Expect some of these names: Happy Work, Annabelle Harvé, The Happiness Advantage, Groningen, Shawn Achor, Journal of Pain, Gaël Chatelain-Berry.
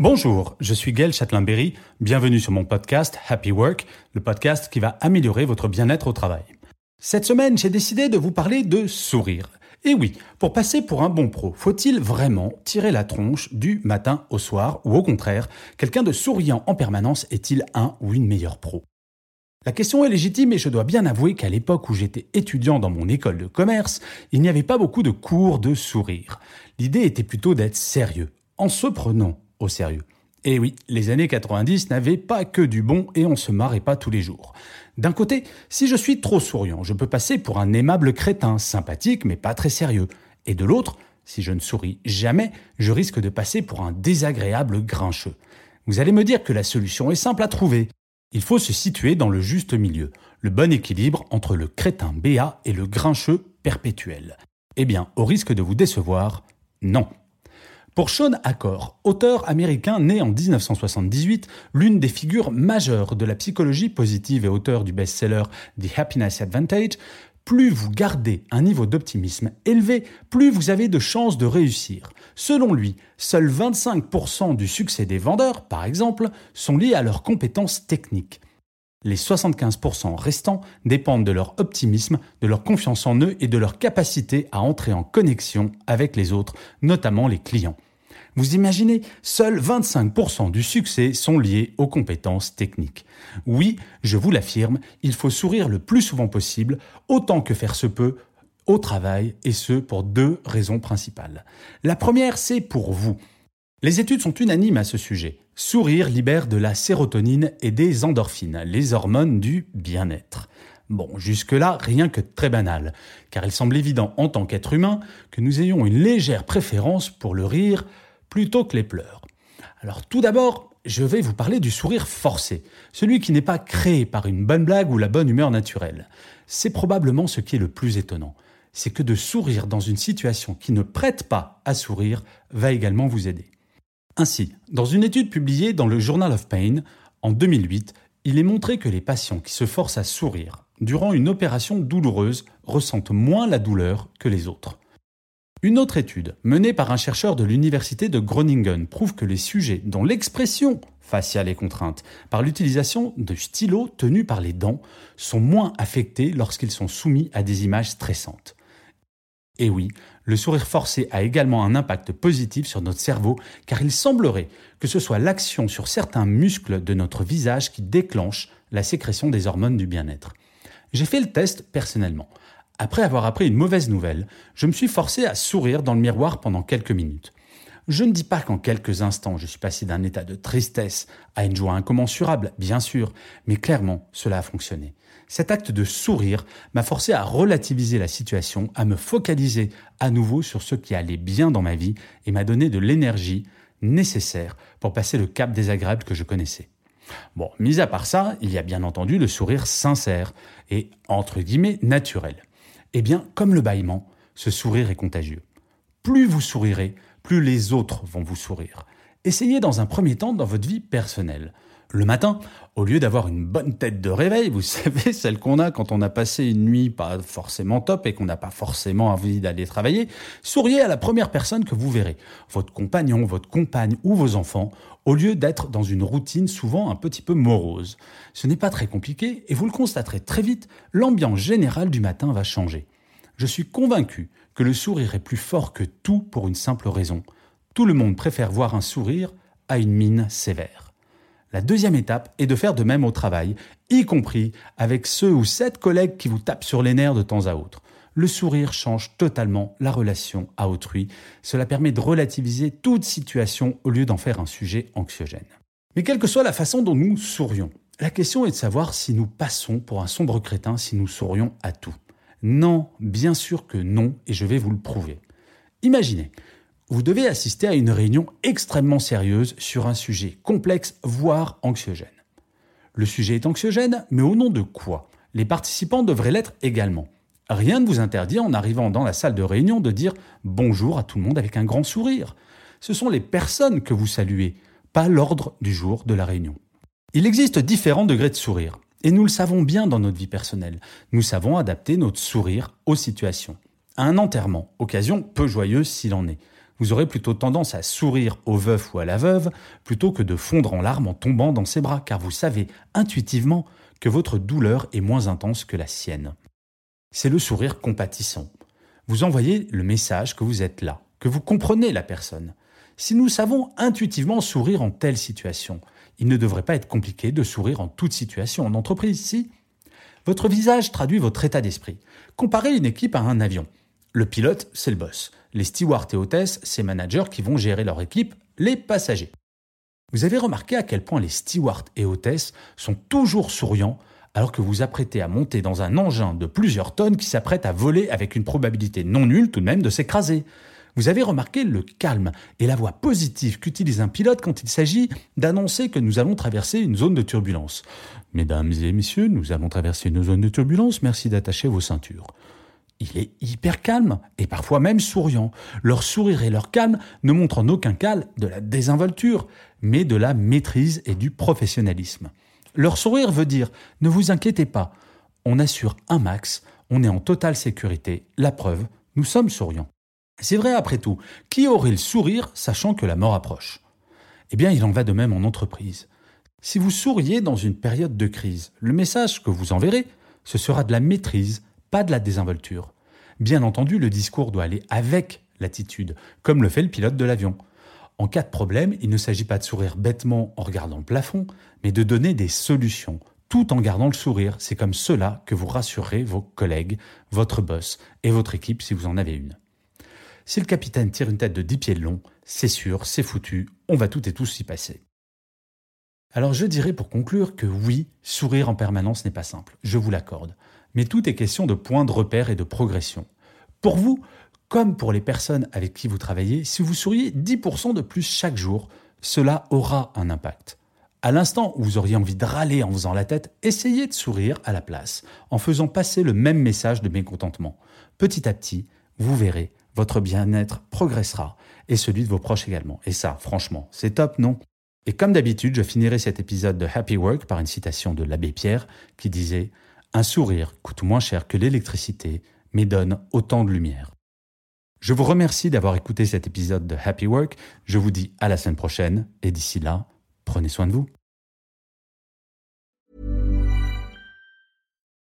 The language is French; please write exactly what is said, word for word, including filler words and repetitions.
Bonjour, je suis Gaël Chatelain-Berry. Bienvenue sur mon podcast Happy Work, le podcast qui va améliorer votre bien-être au travail. Cette semaine, j'ai décidé de vous parler de sourire. Et oui, pour passer pour un bon pro, faut-il vraiment tirer la tronche du matin au soir ou au contraire, quelqu'un de souriant en permanence est-il un ou une meilleure pro ? La question est légitime et je dois bien avouer qu'à l'époque où j'étais étudiant dans mon école de commerce, il n'y avait pas beaucoup de cours de sourire. L'idée était plutôt d'être sérieux, en se prenant au sérieux. Et oui, les années quatre-vingt-dix n'avaient pas que du bon et on se marrait pas tous les jours. D'un côté, si je suis trop souriant, je peux passer pour un aimable crétin, sympathique mais pas très sérieux. Et de l'autre, si je ne souris jamais, je risque de passer pour un désagréable grincheux. Vous allez me dire que la solution est simple à trouver. Il faut se situer dans le juste milieu, le bon équilibre entre le crétin béat et le grincheux perpétuel. Eh bien, au risque de vous décevoir, non. Pour Shawn Achor, auteur américain né en dix-neuf cent soixante-dix-huit, l'une des figures majeures de la psychologie positive et auteur du best-seller The Happiness Advantage, plus vous gardez un niveau d'optimisme élevé, plus vous avez de chances de réussir. Selon lui, seuls vingt-cinq pour cent du succès des vendeurs, par exemple, sont liés à leurs compétences techniques. Les soixante-quinze pour cent restants dépendent de leur optimisme, de leur confiance en eux et de leur capacité à entrer en connexion avec les autres, notamment les clients. Vous imaginez, seuls vingt-cinq pour cent du succès sont liés aux compétences techniques. Oui, je vous l'affirme, il faut sourire le plus souvent possible, autant que faire se peut, au travail, et ce pour deux raisons principales. La première, c'est pour vous. Les études sont unanimes à ce sujet. Sourire libère de la sérotonine et des endorphines, les hormones du bien-être. Bon, jusque-là, rien que très banal, car il semble évident en tant qu'être humain que nous ayons une légère préférence pour le rire plutôt que les pleurs. Alors tout d'abord, je vais vous parler du sourire forcé, celui qui n'est pas créé par une bonne blague ou la bonne humeur naturelle. C'est probablement ce qui est le plus étonnant, c'est que de sourire dans une situation qui ne prête pas à sourire va également vous aider. Ainsi, dans une étude publiée dans le Journal of Pain, en deux mille huit, il est montré que les patients qui se forcent à sourire durant une opération douloureuse ressentent moins la douleur que les autres. Une autre étude, menée par un chercheur de l'université de Groningen, prouve que les sujets dont l'expression faciale est contrainte par l'utilisation de stylos tenus par les dents sont moins affectés lorsqu'ils sont soumis à des images stressantes. Et oui, le sourire forcé a également un impact positif sur notre cerveau car il semblerait que ce soit l'action sur certains muscles de notre visage qui déclenche la sécrétion des hormones du bien-être. J'ai fait le test personnellement. Après avoir appris une mauvaise nouvelle, je me suis forcé à sourire dans le miroir pendant quelques minutes. Je ne dis pas qu'en quelques instants je suis passé d'un état de tristesse à une joie incommensurable, bien sûr, mais clairement cela a fonctionné. Cet acte de sourire m'a forcé à relativiser la situation, à me focaliser à nouveau sur ce qui allait bien dans ma vie et m'a donné de l'énergie nécessaire pour passer le cap désagréable que je connaissais. Bon, mis à part ça, il y a bien entendu le sourire sincère et entre guillemets naturel. Eh bien, comme le bâillement, ce sourire est contagieux. Plus vous sourirez, plus les autres vont vous sourire. Essayez dans un premier temps dans votre vie personnelle. Le matin, au lieu d'avoir une bonne tête de réveil, vous savez, celle qu'on a quand on a passé une nuit pas forcément top et qu'on n'a pas forcément envie d'aller travailler, souriez à la première personne que vous verrez, votre compagnon, votre compagne ou vos enfants, au lieu d'être dans une routine souvent un petit peu morose. Ce n'est pas très compliqué et vous le constaterez très vite, l'ambiance générale du matin va changer. Je suis convaincu que le sourire est plus fort que tout pour une simple raison. Tout le monde préfère voir un sourire à une mine sévère. La deuxième étape est de faire de même au travail, y compris avec ceux ou sept collègues qui vous tapent sur les nerfs de temps à autre. Le sourire change totalement la relation à autrui. Cela permet de relativiser toute situation au lieu d'en faire un sujet anxiogène. Mais quelle que soit la façon dont nous sourions, La question est de savoir si nous passons pour un sombre crétin si nous sourions à tout. Non, bien sûr que non, et je vais vous le prouver. Imaginez, vous devez assister à une réunion extrêmement sérieuse sur un sujet complexe, voire anxiogène. Le sujet est anxiogène, mais au nom de quoi ? Les participants devraient l'être également. Rien ne vous interdit, en arrivant dans la salle de réunion, de dire bonjour à tout le monde avec un grand sourire. Ce sont les personnes que vous saluez, pas l'ordre du jour de la réunion. Il existe différents degrés de sourire, et nous le savons bien dans notre vie personnelle. Nous savons adapter notre sourire aux situations. À un enterrement, occasion peu joyeuse s'il en est, vous aurez plutôt tendance à sourire au veuf ou à la veuve plutôt que de fondre en larmes en tombant dans ses bras, car vous savez intuitivement que votre douleur est moins intense que la sienne. C'est le sourire compatissant. Vous envoyez le message que vous êtes là, que vous comprenez la personne. Si nous savons intuitivement sourire en telle situation, il ne devrait pas être compliqué de sourire en toute situation en entreprise, si. Votre visage traduit votre état d'esprit. Comparez une équipe à un avion. Le pilote, c'est le boss. Les stewards et hôtesses, c'est managers qui vont gérer leur équipe, les passagers. Vous avez remarqué à quel point les stewards et hôtesses sont toujours souriants alors que vous vous apprêtez à monter dans un engin de plusieurs tonnes qui s'apprête à voler avec une probabilité non nulle tout de même de s'écraser. Vous avez remarqué le calme et la voix positive qu'utilise un pilote quand il s'agit d'annoncer que nous allons traverser une zone de turbulence. « Mesdames et messieurs, nous allons traverser une zone de turbulence, merci d'attacher vos ceintures. » Il est hyper calme et parfois même souriant. Leur sourire et leur calme ne montrent en aucun cas de la désinvolture, mais de la maîtrise et du professionnalisme. Leur sourire veut dire « Ne vous inquiétez pas, on assure un max, on est en totale sécurité, la preuve, nous sommes souriants. » C'est vrai après tout, qui aurait le sourire sachant que la mort approche ? Eh bien, il en va de même en entreprise. Si vous souriez dans une période de crise, le message que vous enverrez, ce sera de la maîtrise, pas de la désinvolture. Bien entendu, le discours doit aller avec l'attitude, comme le fait le pilote de l'avion. En cas de problème, il ne s'agit pas de sourire bêtement en regardant le plafond, mais de donner des solutions, tout en gardant le sourire. C'est comme cela que vous rassurerez vos collègues, votre boss et votre équipe si vous en avez une. Si le capitaine tire une tête de dix pieds de long, c'est sûr, c'est foutu, on va toutes et tous y passer. Alors je dirais pour conclure que oui, sourire en permanence n'est pas simple, je vous l'accorde. Mais tout est question de points de repère et de progression. Pour vous, comme pour les personnes avec qui vous travaillez, si vous souriez dix pour cent de plus chaque jour, cela aura un impact. À l'instant où vous auriez envie de râler en faisant la tête, essayez de sourire à la place, en faisant passer le même message de mécontentement. Petit à petit, vous verrez, votre bien-être progressera et celui de vos proches également. Et ça, franchement, c'est top, non ? Et comme d'habitude, je finirai cet épisode de Happy Work par une citation de l'abbé Pierre qui disait « Un sourire coûte moins cher que l'électricité, mais donne autant de lumière. » Je vous remercie d'avoir écouté cet épisode de Happy Work. Je vous dis à la semaine prochaine et d'ici là, prenez soin de vous.